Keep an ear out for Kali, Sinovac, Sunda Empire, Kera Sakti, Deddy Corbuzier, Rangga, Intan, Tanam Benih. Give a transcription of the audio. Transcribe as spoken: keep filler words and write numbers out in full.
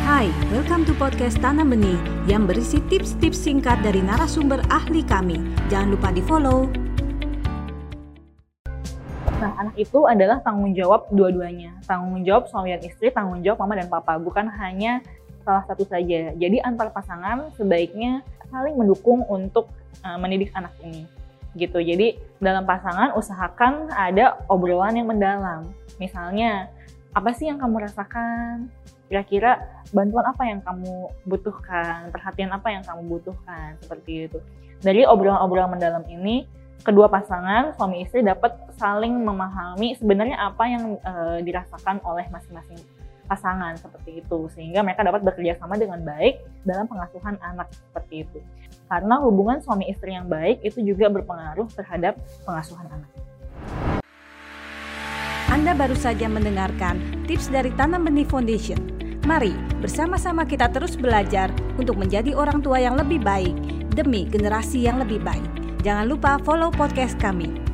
Hai, welcome to podcast Tanam Benih yang berisi tips-tips singkat dari narasumber ahli kami. Jangan lupa di-follow. Nah, anak itu adalah tanggung jawab dua-duanya. Tanggung jawab suami dan istri, tanggung jawab mama dan papa, bukan hanya salah satu saja. Jadi antar pasangan sebaiknya saling mendukung untuk uh, mendidik anak ini. Gitu. Jadi dalam pasangan usahakan ada obrolan yang mendalam. Misalnya, apa sih yang kamu rasakan? Kira-kira bantuan apa yang kamu butuhkan, perhatian apa yang kamu butuhkan, seperti itu. Dari obrolan-obrolan mendalam ini, kedua pasangan, suami istri dapat saling memahami sebenarnya apa yang e, dirasakan oleh masing-masing pasangan, seperti itu. Sehingga mereka dapat bekerja sama dengan baik dalam pengasuhan anak, seperti itu. Karena hubungan suami istri yang baik itu juga berpengaruh terhadap pengasuhan anak. Anda baru saja mendengarkan tips dari Tanam Benih Foundation. Mari bersama-sama kita terus belajar untuk menjadi orang tua yang lebih baik demi generasi yang lebih baik. Jangan lupa follow podcast kami.